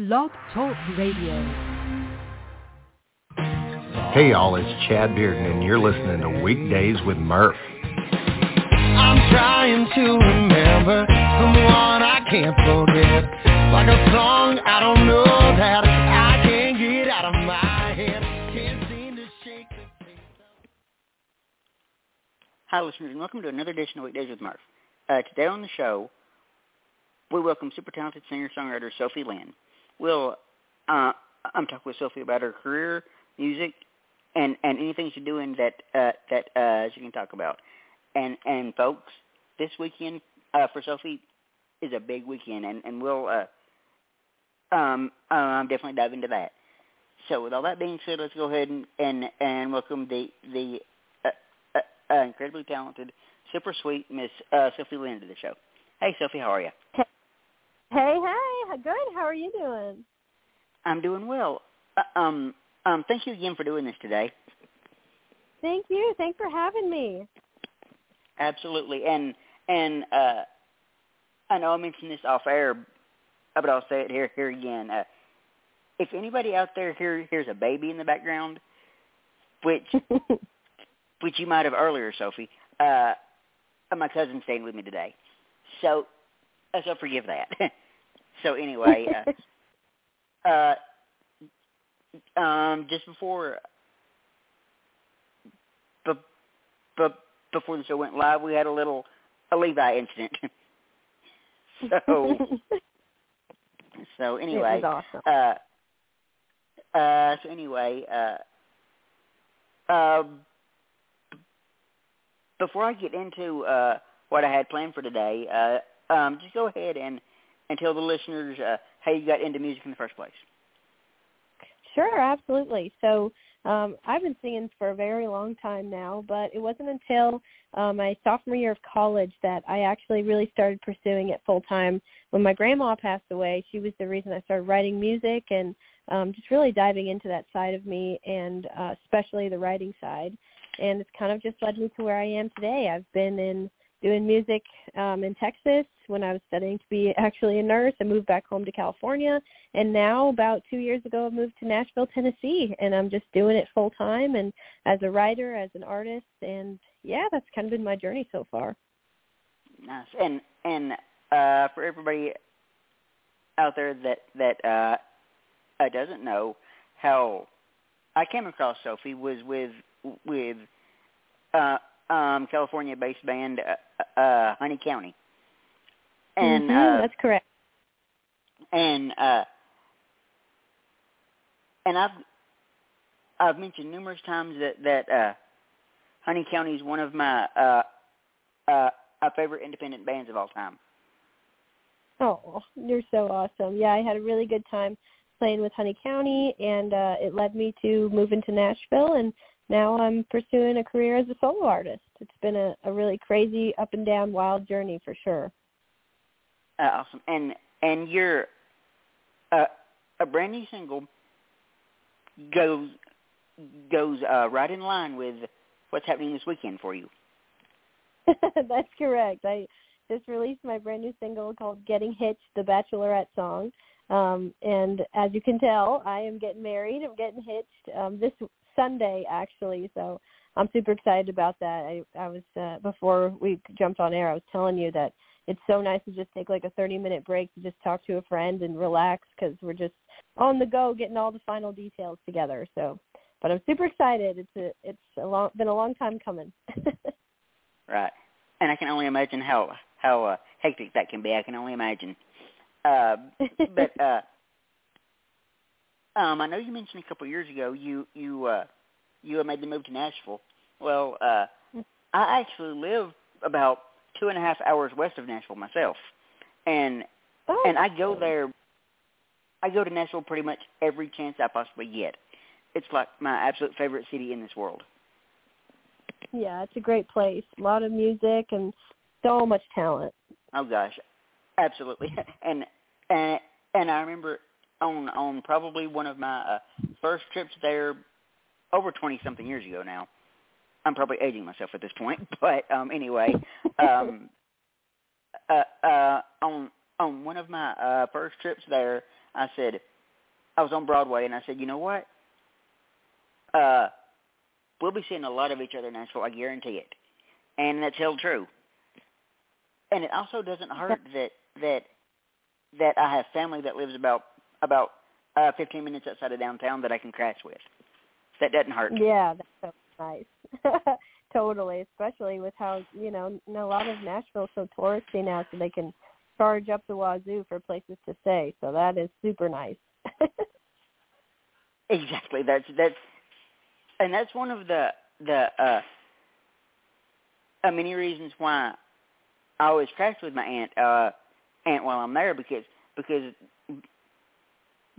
Love Talk Radio. Hey y'all, it's Chad Bearden and you're listening to Weekdays with Murph. I'm trying to remember someone I can't forget, like a song I don't know that I can't get out of my head. Can't seem to shake the face of... Hi listeners, and welcome to another edition of Weekdays with Murph. Today on the show, we welcome super talented singer-songwriter Sophie Lynn. We'll talk with Sophie about her career, music, and anything she's doing that she can talk about. And folks, this weekend for Sophie is a big weekend, and we'll definitely dive into that. So with all that being said, let's go ahead and welcome the incredibly talented, super sweet Miss Sophie Lynn to the show. Hey Sophie, how are you? Hey, good. How are you doing? I'm doing well. Thank you again for doing this today. Thank you. Thanks for having me. Absolutely. And I know I mentioned this off air, but I'll say it here again. If anybody out there hears a baby in the background, which you might have earlier, Sophie, my cousin's staying with me today, so forgive that. So anyway, just before the show went live, we had a Levi incident. So anyway, it was awesome. Before I get into what I had planned for today, just go ahead and tell the listeners how you got into music in the first place. Sure, absolutely. So I've been singing for a very long time now, but it wasn't until my sophomore year of college that I actually really started pursuing it full-time. When my grandma passed away, she was the reason I started writing music and just really diving into that side of me, and especially the writing side. And it's kind of just led me to where I am today. I've been doing music in Texas when I was studying to be actually a nurse. I moved back home to California, and now about 2 years ago I moved to Nashville, Tennessee, and I'm just doing it full time and as a writer, as an artist, and yeah, that's kind of been my journey so far. Nice. And for everybody out there that doesn't know, how I came across Sophie was with California-based band Honey County. And that's correct. And I've mentioned numerous times that Honey County is one of my favorite independent bands of all time. Oh, you're so awesome. Yeah, I had a really good time playing with Honey County, and it led me to move into Nashville, and now I'm pursuing a career as a solo artist. It's been a really crazy, up and down, wild journey for sure. Awesome. And your a brand new single goes right in line with what's happening this weekend for you. That's correct. I just released my brand new single called "Getting Hitched," the Bachelorette song. And as you can tell, I am getting married. I'm getting hitched this Sunday, actually, so I'm super excited about that. I was before we jumped on air, I was telling you that it's so nice to just take like a 30-minute break to just talk to a friend and relax, because we're just on the go getting all the final details together. So, but I'm super excited. It's been a long time coming. Right, and I can only imagine how hectic that can be. I can only imagine. I know you mentioned a couple of years ago you made the move to Nashville. Well, I actually live about 2.5 hours west of Nashville myself, and I go to Nashville pretty much every chance I possibly get. It's like my absolute favorite city in this world. Yeah, it's a great place. A lot of music and so much talent. Oh gosh, absolutely. And I remember, on probably one of my first trips there over 20-something years ago now. I'm probably aging myself at this point. But anyway, on one of my first trips there, I said, I was on Broadway, and I said, you know what? We'll be seeing a lot of each other in Nashville, I guarantee it. And that's held true. And it also doesn't hurt that I have family that lives about 15 minutes outside of downtown that I can crash with. That doesn't hurt. Yeah, that's so nice. Totally, especially with how, a lot of Nashville is so touristy now, so they can charge up the wazoo for places to stay. So that is super nice. Exactly. That's one of the many reasons why I always crash with my aunt while I'm there, because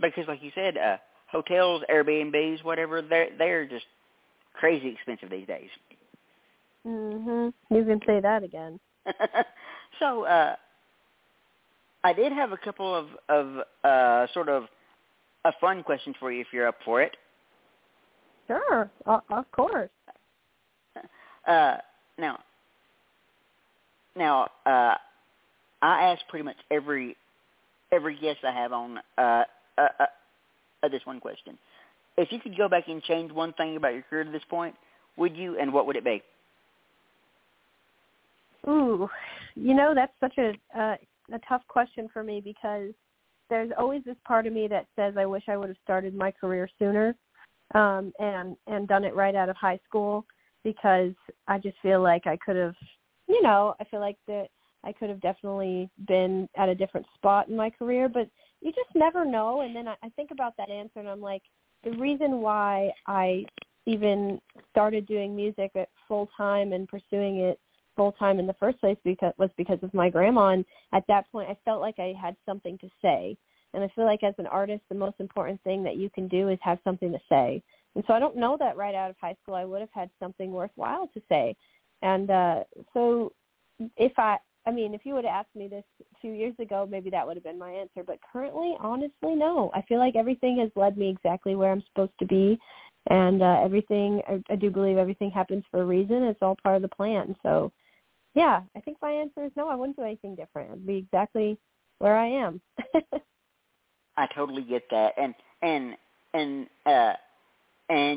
like you said, hotels, Airbnbs, whatever, they're just crazy expensive these days. Mhm. You can say that again. So, I did have a couple of sort of a fun question for you if you're up for it. Sure, of course. Now, I ask pretty much every guest I have on this one question. If you could go back and change one thing about your career to this point, would you, and what would it be? Ooh, that's such a tough question for me, because there's always this part of me that says I wish I would have started my career sooner and done it right out of high school, because I just feel like I could have, I feel like that I could have definitely been at a different spot in my career, but you just never know. And then I think about that answer, and I'm like, the reason why I even started doing music at full time and pursuing it full time in the first place was because of my grandma. And at that point, I felt like I had something to say. And I feel like as an artist, the most important thing that you can do is have something to say. And so I don't know that right out of high school I would have had something worthwhile to say. And so if you would have asked me this a few years ago, maybe that would have been my answer. But currently, honestly, no. I feel like everything has led me exactly where I'm supposed to be. And I do believe everything happens for a reason. It's all part of the plan. So, yeah, I think my answer is no, I wouldn't do anything different. I'd be exactly where I am. I totally get that. And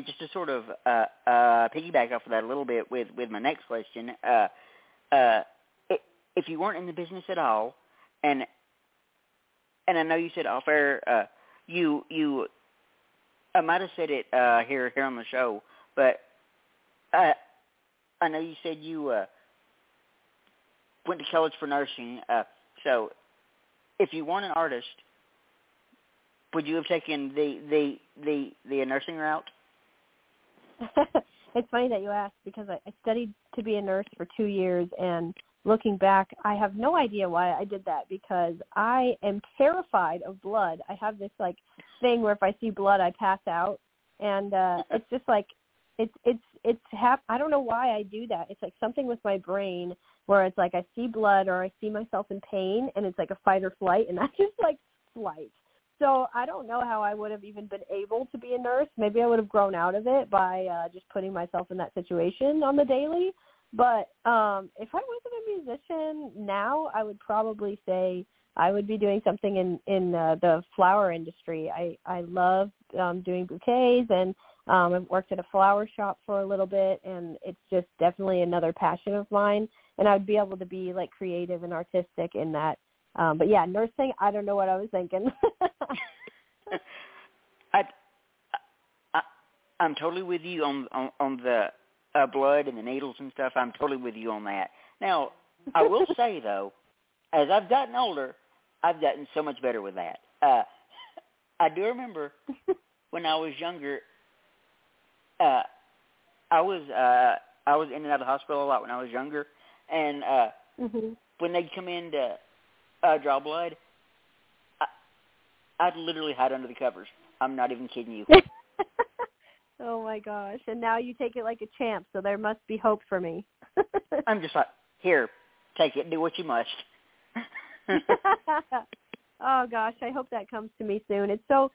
just to sort of piggyback off of that a little bit with my next question, if you weren't in the business at all, and I know you said off air, you I might have said it here on the show, but I know you said you went to college for nursing. So, if you weren't an artist, would you have taken the nursing route? It's funny that you asked, because I studied to be a nurse for 2 years, and looking back, I have no idea why I did that, because I am terrified of blood. I have this, thing where if I see blood, I pass out, and it's just, I don't know why I do that. It's, something with my brain where it's, I see blood or I see myself in pain, and it's, a fight or flight, and I just, flight. So I don't know how I would have even been able to be a nurse. Maybe I would have grown out of it by just putting myself in that situation on the daily. But if I wasn't a musician now, I would probably say I would be doing something in the flower industry. I love doing bouquets, and I've worked at a flower shop for a little bit, and it's just definitely another passion of mine. And I would be able to be creative and artistic in that. But yeah, nursing, I don't know what I was thinking. I'm totally with you on the blood and the needles and stuff. I'm totally with you on that. Now, I will say, though, as I've gotten older, I've gotten so much better with that. I do remember when I was younger, I was in and out of the hospital a lot when I was younger, and when they'd come in to draw blood, I'd literally hide under the covers. I'm not even kidding you. Oh, my gosh. And now you take it like a champ, so there must be hope for me. I'm just here, take it, do what you must. Oh gosh, I hope that comes to me soon. It's so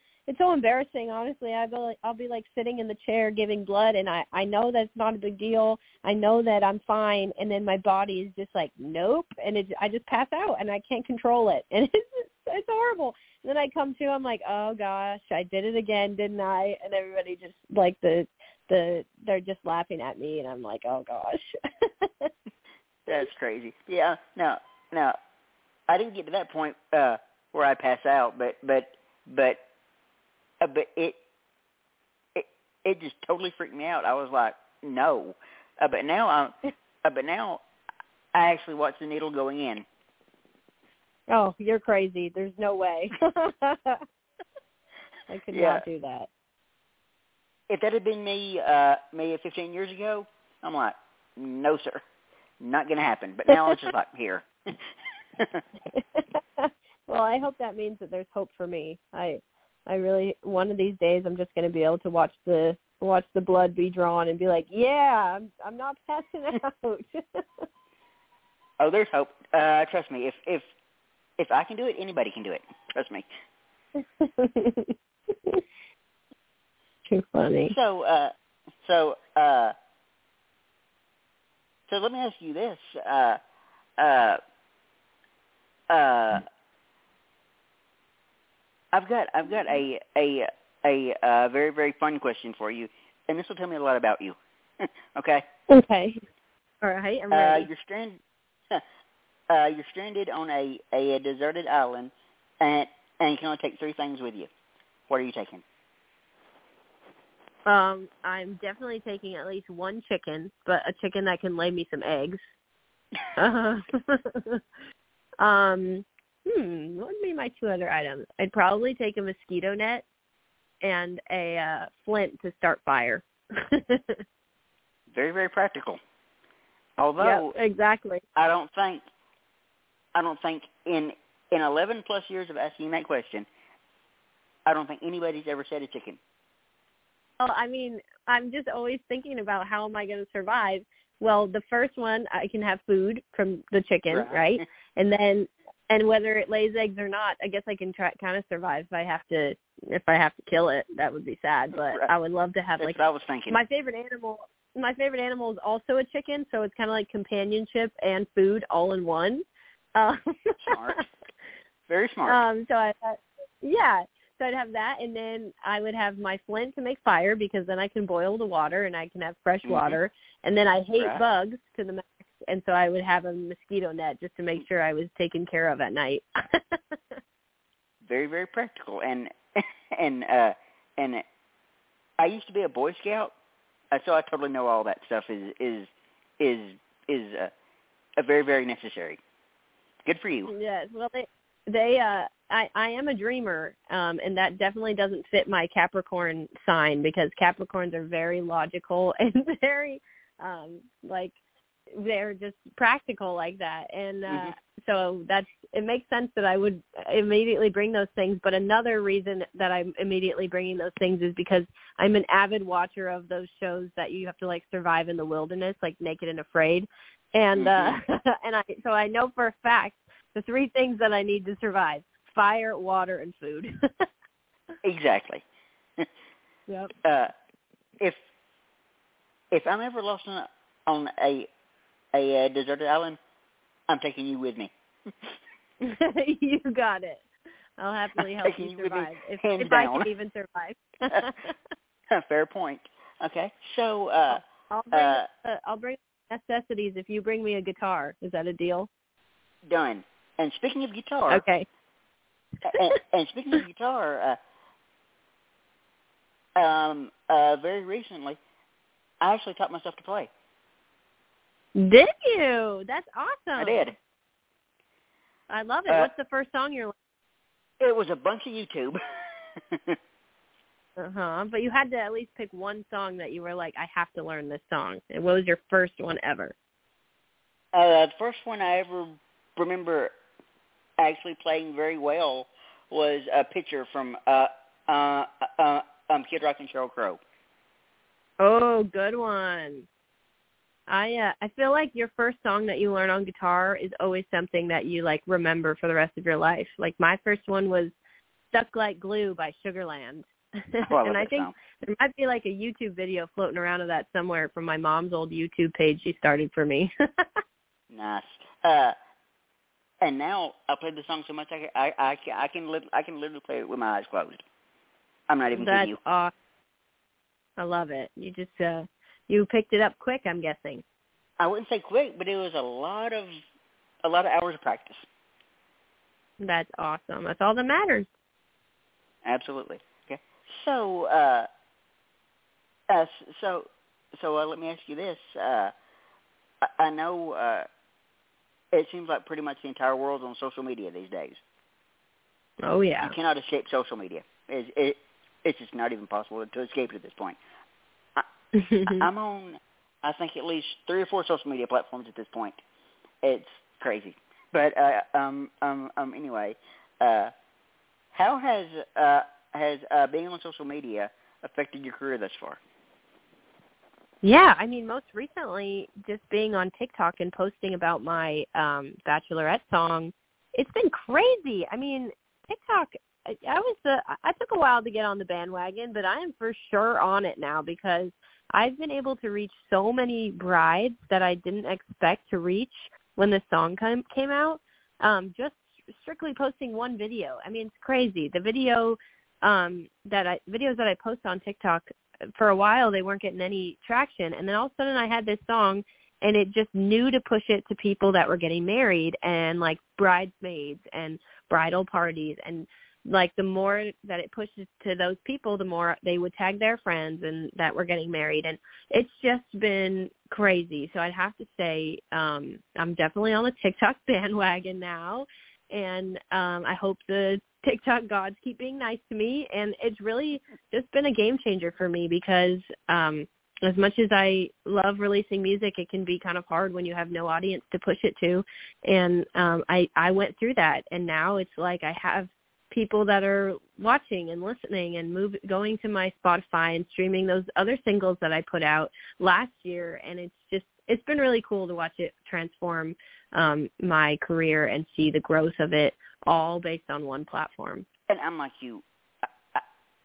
embarrassing, honestly. I'll be like sitting in the chair giving blood, and I know that's not a big deal. I know that I'm fine, and then my body is just like, nope, and I just pass out, and I can't control it, and it's horrible. And then I come to, I'm like, oh gosh, I did it again, didn't I? And everybody just like they're just laughing at me, and I'm like, oh gosh. That's crazy. Yeah. No, I didn't get to that point where I pass out, but it just totally freaked me out. I was like, no. But now I actually watch the needle going in. Oh, you're crazy. There's no way. I could not do that. If that had been me maybe 15 years ago, I'm like, no, sir, not going to happen. But now it's just like, here. Well, I hope that means that there's hope for me. I really, one of these days, I'm just going to be able to watch the blood be drawn and be like, yeah, I'm not passing out. Oh, there's hope. Trust me, if I can do it, anybody can do it. Trust me. Too funny. So let me ask you this. I've got a very, very fun question for you, and this will tell me a lot about you. Okay. Okay. All right. I'm ready. You're stranded on a deserted island, and you can only take 3 things with you. What are you taking? I'm definitely taking at least 1 chicken, but a chicken that can lay me some eggs. What would be my 2 other items? I'd probably take a mosquito net and a flint to start fire. Very, very practical. Although, yep, exactly. I don't think in 11 plus years of asking that question, I don't think anybody's ever said a chicken. Well, I mean, I'm just always thinking about how am I going to survive. Well, the first one, I can have food from the chicken, right? And whether it lays eggs or not, I guess I can try kind of survive if I have to kill it. That would be sad, but right. I would love to have like I was thinking. My favorite animal is also a chicken, so it's kind of like companionship and food all in one. Smart. Very smart. So I'd have that, and then I would have my flint to make fire because then I can boil the water and I can have fresh water. And then I hate bugs to the max, and so I would have a mosquito net just to make sure I was taken care of at night. Very, very practical. And I used to be a Boy Scout. So I totally know all that stuff is a very, very necessary. Good for you. Yes. Well, I am a dreamer, and that definitely doesn't fit my Capricorn sign because Capricorns are very logical and very they're just practical like that. And so it makes sense that I would immediately bring those things. But another reason that I'm immediately bringing those things is because I'm an avid watcher of those shows that you have to like survive in the wilderness, like Naked and Afraid. And, so I know for a fact the 3 things that I need to survive: fire, water, and food. Exactly. Yep. If I'm ever lost on a deserted island, I'm taking you with me. You got it. I'll happily help you survive if I can even survive. Fair point. Okay, so I'll bring necessities if you bring me a guitar. Is that a deal? Done. And speaking of guitar, okay. and speaking of guitar, very recently, I actually taught myself to play. Did you? That's awesome. I did. I love it. What's the first song you're learning? It was a bunch of YouTube. But you had to at least pick one song that you were like, I have to learn this song. And what was your first one ever? The first one I ever remember actually playing very well was a picture from Kid Rock and Cheryl Crow. Oh, good one. I feel like your first song that you learn on guitar is always something that you like remember for the rest of your life. Like my first one was Stuck Like Glue by Sugarland. Well, and I think there might be like a YouTube video floating around of that somewhere from my mom's old YouTube page she started for me. Nice. And now I play the song so much I can literally play it with my eyes closed. I'm not even kidding you. Awesome. I love it. You just you picked it up quick, I'm guessing. I wouldn't say quick, but it was a lot of hours of practice. That's awesome. That's all that matters. Absolutely. Okay. So let me ask you this. I know it seems like pretty much the entire world's on social media these days. Oh yeah. You cannot escape social media. It's just not even possible to escape it at this point. I'm on, I think, at least 3 or 4 social media platforms at this point. It's crazy. But anyway, how has being on social media affected your career thus far? Yeah, I mean, most recently, just being on TikTok and posting about my Bachelorette song, it's been crazy. I mean, TikTok, I took a while to get on the bandwagon, but I am for sure on it now because I've been able to reach so many brides that I didn't expect to reach when the song came out, just strictly posting one video. I mean, it's crazy. The videos that I post on TikTok, for a while they weren't getting any traction, and then all of a sudden I had this song, and it just knew to push it to people that were getting married and like bridesmaids and bridal parties, and like the more that it pushes to those people, the more they would tag their friends and that were getting married. And it's just been crazy. So I'd have to say I'm definitely on the TikTok bandwagon now. And I hope the TikTok gods keep being nice to me. And it's really just been a game changer for me because as much as I love releasing music, it can be kind of hard when you have no audience to push it to. And I went through that. And now it's like I have people that are watching and listening and going to my Spotify and streaming those other singles that I put out last year. And it's been really cool to watch it transform my career and see the growth of it all based on one platform. And I'm like you.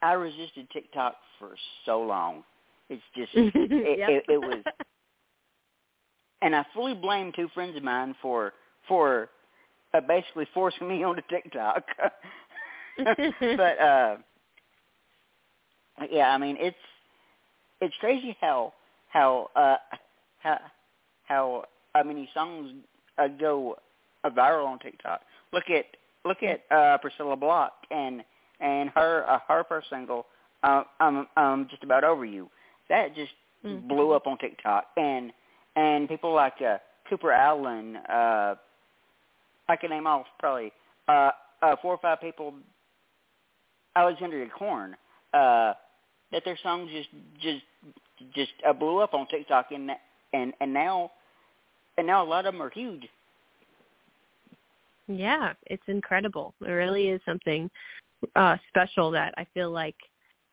I resisted TikTok for so long. It's just, it was. And I fully blame 2 friends of mine for basically forcing me onto TikTok. But yeah, I mean it's crazy how many songs go viral on TikTok. Look at Priscilla Block and her first single, I'm Just About Over You. That just blew up on TikTok, and people like Cooper Allen. I can name off probably 4 or 5 people. Alexandria Corn, that their songs just blew up on TikTok, and now a lot of them are huge. Yeah, it's incredible. It really is something special that I feel like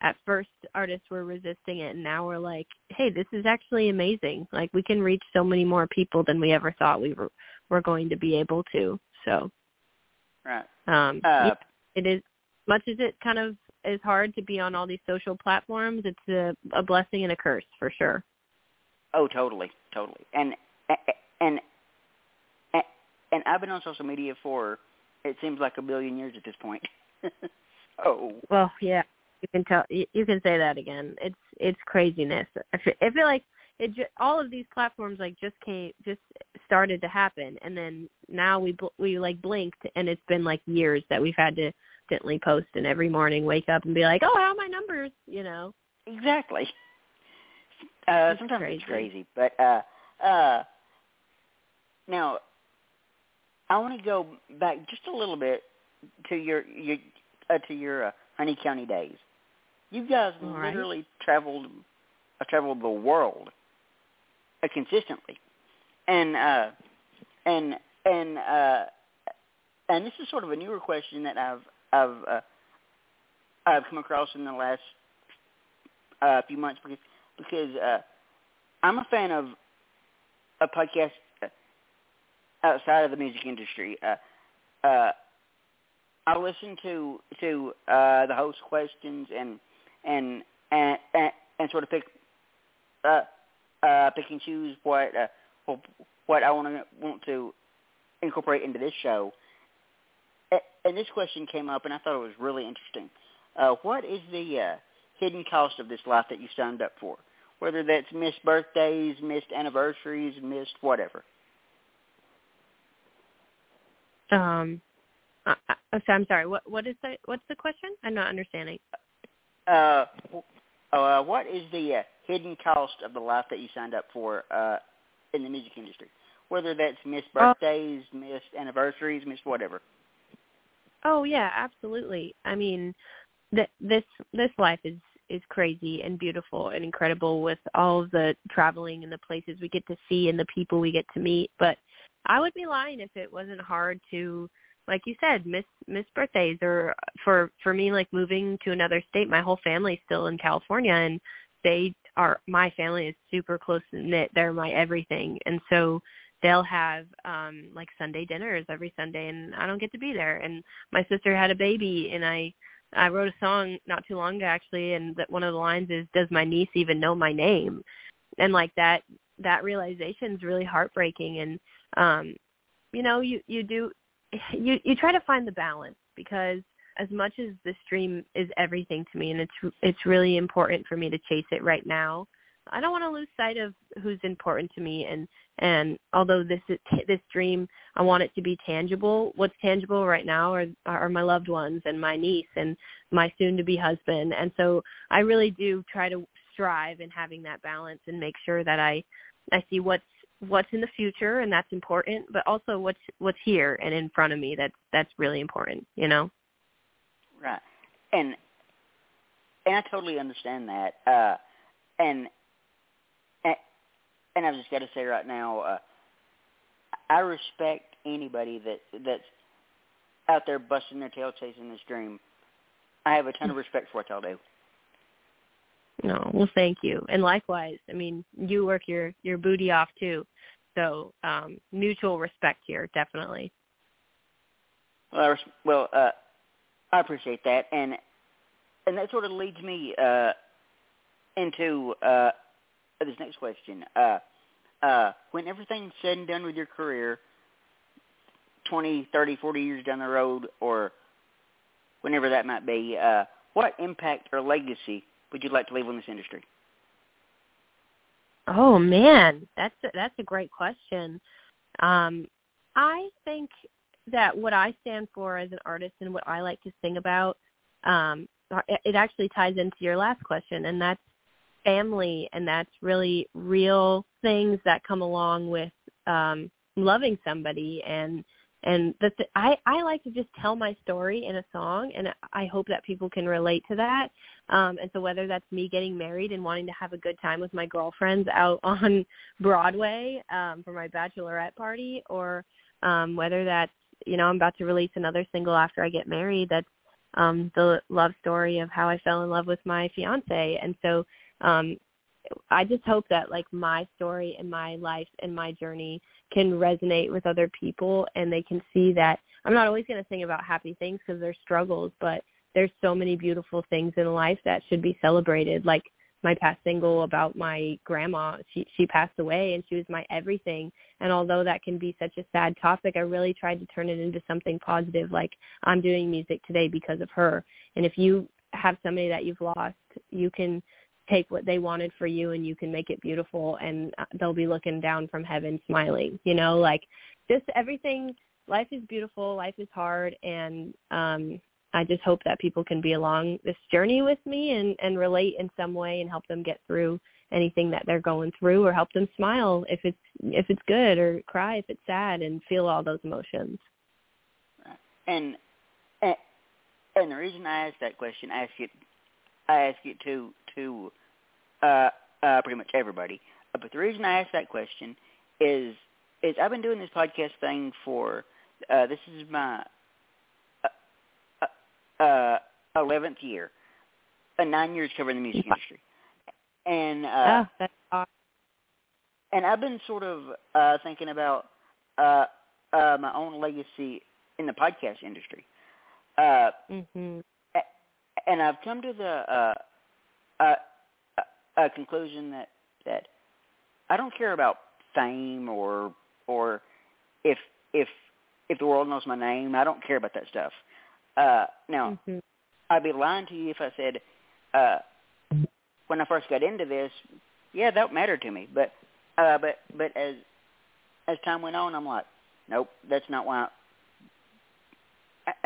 at first artists were resisting it, and now we're like, hey, this is actually amazing. Like we can reach so many more people than we ever thought we were going to be able to. So, right, yeah, it is. Much as it kind of is hard to be on all these social platforms, it's a blessing and a curse for sure. Oh, totally. And I've been on social media for it seems like a billion years at this point. Oh. Well, yeah, you can say that again. It's craziness. I feel like all of these platforms like just started to happen, and then now we like blinked, and it's been like years that we've had to instantly post and every morning wake up and be like, oh, how are my numbers? You know. Exactly. Sometimes it's crazy, but now I want to go back just a little bit to your Honey County days. You guys literally traveled the world consistently, and this is sort of a newer question that I've come across in the last few months because I'm a fan of a podcast outside of the music industry. I listen to the host questions and sort of pick and choose what I want to incorporate into this show. And this question came up, and I thought it was really interesting. What is the hidden cost of this life that you signed up for? Whether that's missed birthdays, missed anniversaries, missed whatever. So I'm sorry. What's the question? I'm not understanding. What is the hidden cost of the life that you signed up for in the music industry? Whether that's missed birthdays, missed anniversaries, missed whatever. Oh yeah, absolutely. I mean, this life is crazy and beautiful and incredible with all of the traveling and the places we get to see and the people we get to meet. But I would be lying if it wasn't hard to, like you said, miss birthdays, or for me, like moving to another state. My whole family's still in California, and my family is super close knit. They're my everything, and so they'll have like Sunday dinners every Sunday, and I don't get to be there. And my sister had a baby, and I wrote a song not too long ago actually, and one of the lines is, "Does my niece even know my name?" And like that realization is really heartbreaking. And you try to find the balance, because as much as this dream is everything to me, and it's really important for me to chase it right now, I don't want to lose sight of who's important to me. And although this dream, I want it to be tangible. What's tangible right now are my loved ones and my niece and my soon-to-be husband. And so I really do try to strive in having that balance and make sure that I see what's in the future, and that's important, but also what's here and in front of me. That's really important, you know? Right. And I totally understand that. And I've just got to say right now, I respect anybody that's out there busting their tail chasing this dream. I have a ton of respect for what y'all do. No, well, thank you. And likewise, I mean, you work your booty off too. So mutual respect here, definitely. Well, I appreciate that. And that sort of leads me into... this next question. When everything's said and done with your career, 20, 30, 40 years down the road, or whenever that might be, what impact or legacy would you like to leave on this industry? Oh, man, that's a great question. I think that what I stand for as an artist and what I like to sing about, it actually ties into your last question, and that's family, and that's really real things that come along with loving somebody, and I like to just tell my story in a song, and I hope that people can relate to that. And so whether that's me getting married and wanting to have a good time with my girlfriends out on Broadway for my bachelorette party, or whether that's, you know, I'm about to release another single after I get married that's the love story of how I fell in love with my fiance. And so I just hope that, like, my story and my life and my journey can resonate with other people, and they can see that I'm not always going to sing about happy things, because there's struggles, but there's so many beautiful things in life that should be celebrated. Like my past single about my grandma, she passed away, and she was my everything. And although that can be such a sad topic, I really tried to turn it into something positive. Like, I'm doing music today because of her. And if you have somebody that you've lost, you can take what they wanted for you, and you can make it beautiful, and they'll be looking down from heaven smiling, you know, like, just everything. Life is beautiful. Life is hard. And I just hope that people can be along this journey with me and relate in some way, and help them get through anything that they're going through, or help them smile if it's good, or cry if it's sad, and feel all those emotions. And the reason I asked that question, I ask it to pretty much everybody. But the reason I ask that question is I've been doing this podcast thing for this is my 11th year, 9 years covering the music industry, and And I've been sort of thinking about my own legacy in the podcast industry. And I've come to the conclusion that I don't care about fame or if the world knows my name. I don't care about that stuff. Now, I'd be lying to you if I said when I first got into this, yeah, that mattered to me. But as time went on, I'm like, nope, that's not why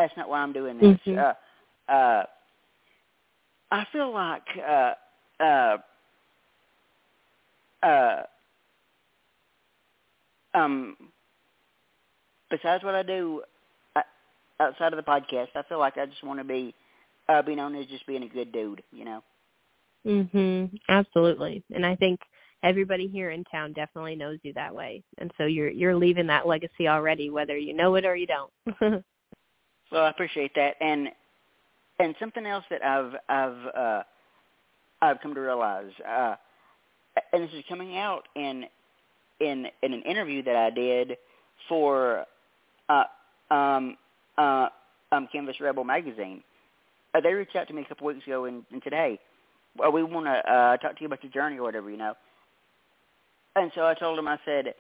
I'm doing this. I feel like besides what I do outside of the podcast, I feel like I just want to be known as just being a good dude, you know? Absolutely. And I think everybody here in town definitely knows you that way. And so you're leaving that legacy already, whether you know it or you don't. Well, I appreciate that. And something else that I've come to realize, and this is coming out in an interview that I did for Canvas Rebel magazine. They reached out to me a couple weeks ago and said, "Hey, well, we want to talk to you about your journey or whatever, you know." And so I told them, I said,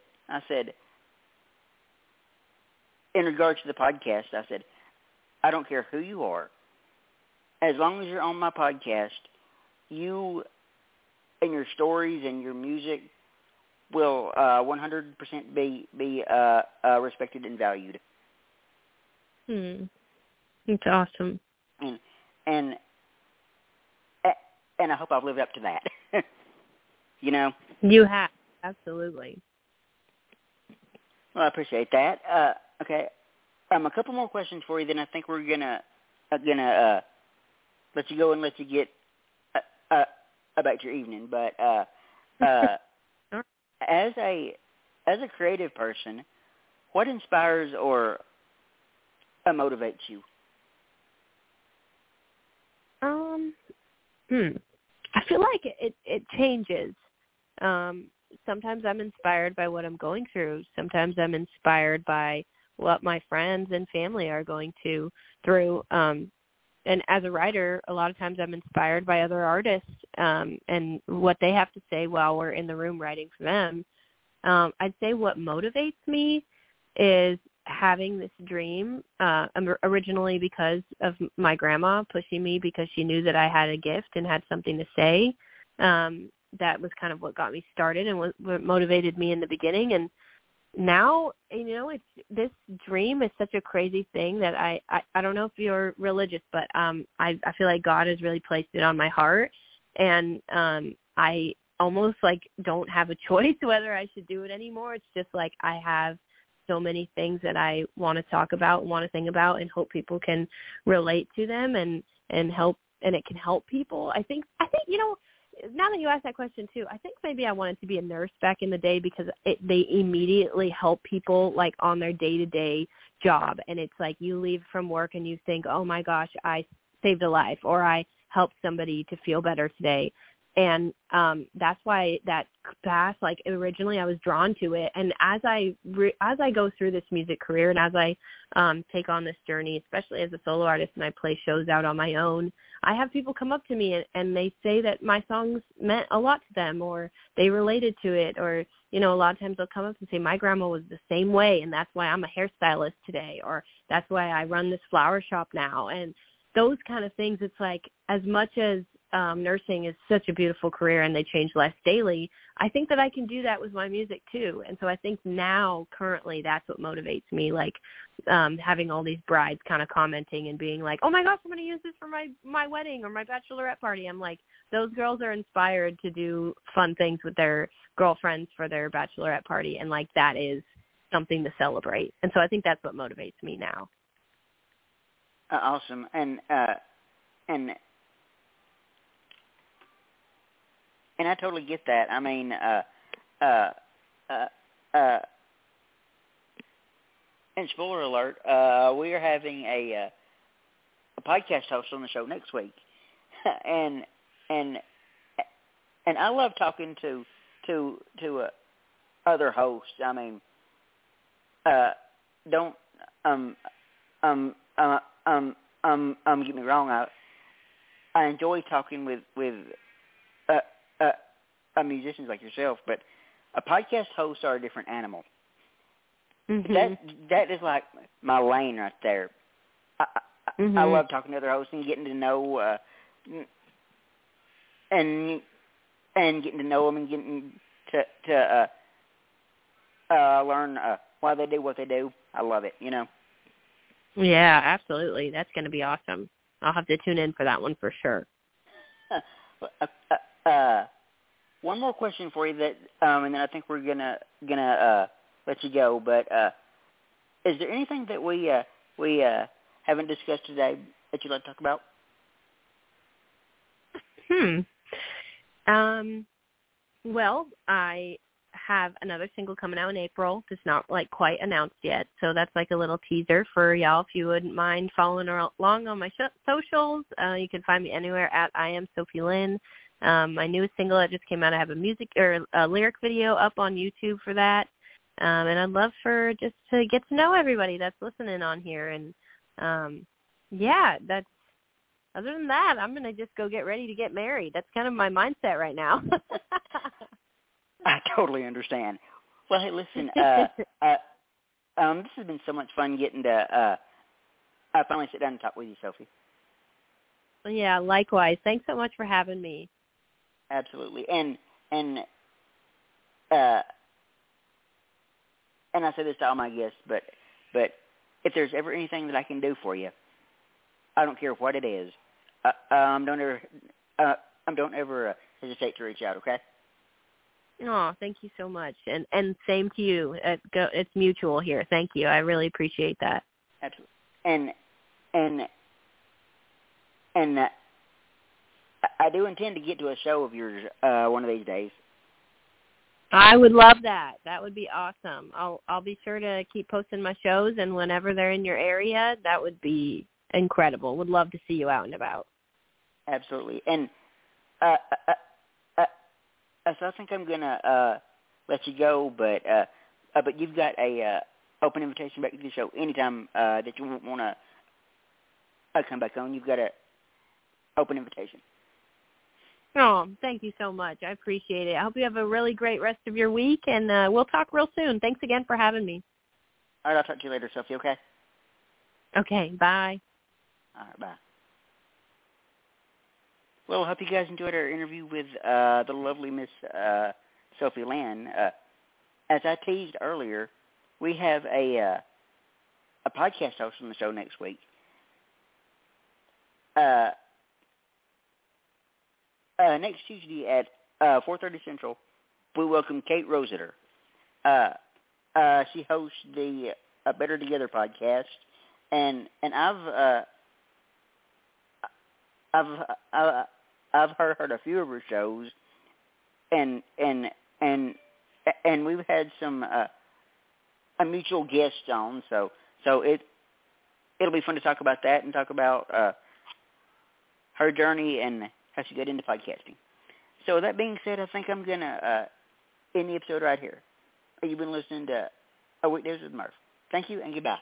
in regards to the podcast, I said, I don't care who you are. As long as you're on my podcast, you and your stories and your music will 100% be respected and valued. That's awesome. And I hope I've lived up to that. You know? You have. Absolutely. Well, I appreciate that. Okay. A couple more questions for you, then I think we're gonna let you go and let you get about your evening. But as a creative person, what inspires or motivates you? I feel like it changes. Sometimes I'm inspired by what I'm going through. Sometimes I'm inspired by what my friends and family are going through. And as a writer, a lot of times I'm inspired by other artists and what they have to say while we're in the room writing for them. I'd say what motivates me is having this dream, originally because of my grandma pushing me because she knew that I had a gift and had something to say. That was kind of what got me started and what motivated me in the beginning. And now, you know, it's this dream is such a crazy thing that I don't know if you're religious, but I feel like God has really placed it on my heart, and I almost like don't have a choice whether I should do it anymore. It's just like I have so many things that I want to talk about, want to think about, and hope people can relate to them and help, and it can help people. I think you know. Now that you asked that question, too, I think maybe I wanted to be a nurse back in the day because they immediately help people, like, on their day-to-day job. And it's like you leave from work and you think, oh, my gosh, I saved a life or I helped somebody to feel better today. And that's why that path, like, originally I was drawn to it. And as I go through this music career and as I take on this journey, especially as a solo artist and I play shows out on my own, I have people come up to me and they say that my songs meant a lot to them or they related to it, or, you know, a lot of times they'll come up and say, my grandma was the same way and that's why I'm a hairstylist today, or that's why I run this flower shop now. And those kind of things, it's like as much as nursing is such a beautiful career and they change lives daily, I think that I can do that with my music too. And so I think now currently that's what motivates me, like having all these brides kind of commenting and being like, oh my gosh, I'm going to use this for my wedding or my bachelorette party. I'm like, those girls are inspired to do fun things with their girlfriends for their bachelorette party, and like that is something to celebrate. And so I think that's what motivates me now. Awesome. And I totally get that. I mean, and spoiler alert, we are having a podcast host on the show next week, and I love talking to other hosts. I mean, don't get me wrong. I enjoy talking with musicians like yourself, but a podcast hosts are a different animal. Mm-hmm. That is like my lane right there. I love talking to other hosts and getting to know and getting to know them and getting to learn why they do what they do. I love it, you know. Yeah, absolutely. That's going to be awesome. I'll have to tune in for that one for sure. One more question for you, that, and then I think we're gonna let you go. But is there anything that we haven't discussed today that you'd like to talk about? Well, I have another single coming out in April. It's not quite announced yet, so that's a little teaser for y'all. If you wouldn't mind following along on my socials, you can find me anywhere at I Am Sophie Lynn. My newest single that just came out, I have a lyric video up on YouTube for that, and I'd love for just to get to know everybody that's listening on here. And that's. Other than that, I'm going to just go get ready to get married. That's kind of my mindset right now. I totally understand. Well, hey, listen, this has been so much fun getting to finally sit down and talk with you, Sophie. Yeah, likewise. Thanks so much for having me. Absolutely. And I say this to all my guests, but if there's ever anything that I can do for you, I don't care what it is. Don't ever hesitate to reach out. Okay. Oh, thank you so much, and same to you. It's mutual here. Thank you. I really appreciate that. Absolutely. And I do intend to get to a show of yours one of these days. I would love that. That would be awesome. I'll be sure to keep posting my shows, and whenever they're in your area, that would be incredible. Would love to see you out and about. Absolutely. And so I think I'm going to let you go, but you've got a open invitation back to the show anytime that you want to come back on. You've got a open invitation. Oh, thank you so much. I appreciate it. I hope you have a really great rest of your week, and we'll talk real soon. Thanks again for having me. All right, I'll talk to you later, Sophie, okay? Okay, bye. All right, bye. Well, I hope you guys enjoyed our interview with the lovely Miss Sophie Lynn. As I teased earlier, we have a podcast host on the show next week. Next Tuesday at 4:30 Central, we welcome Kate Rositer. She hosts the A Better Together podcast, and I've heard a few of her shows, and we've had some a mutual guest on, so it'll be fun to talk about that and talk about her journey and how she got into podcasting. So with that being said, I think I'm gonna end the episode right here. You've been listening to Weekdays with Murph. Thank you and goodbye.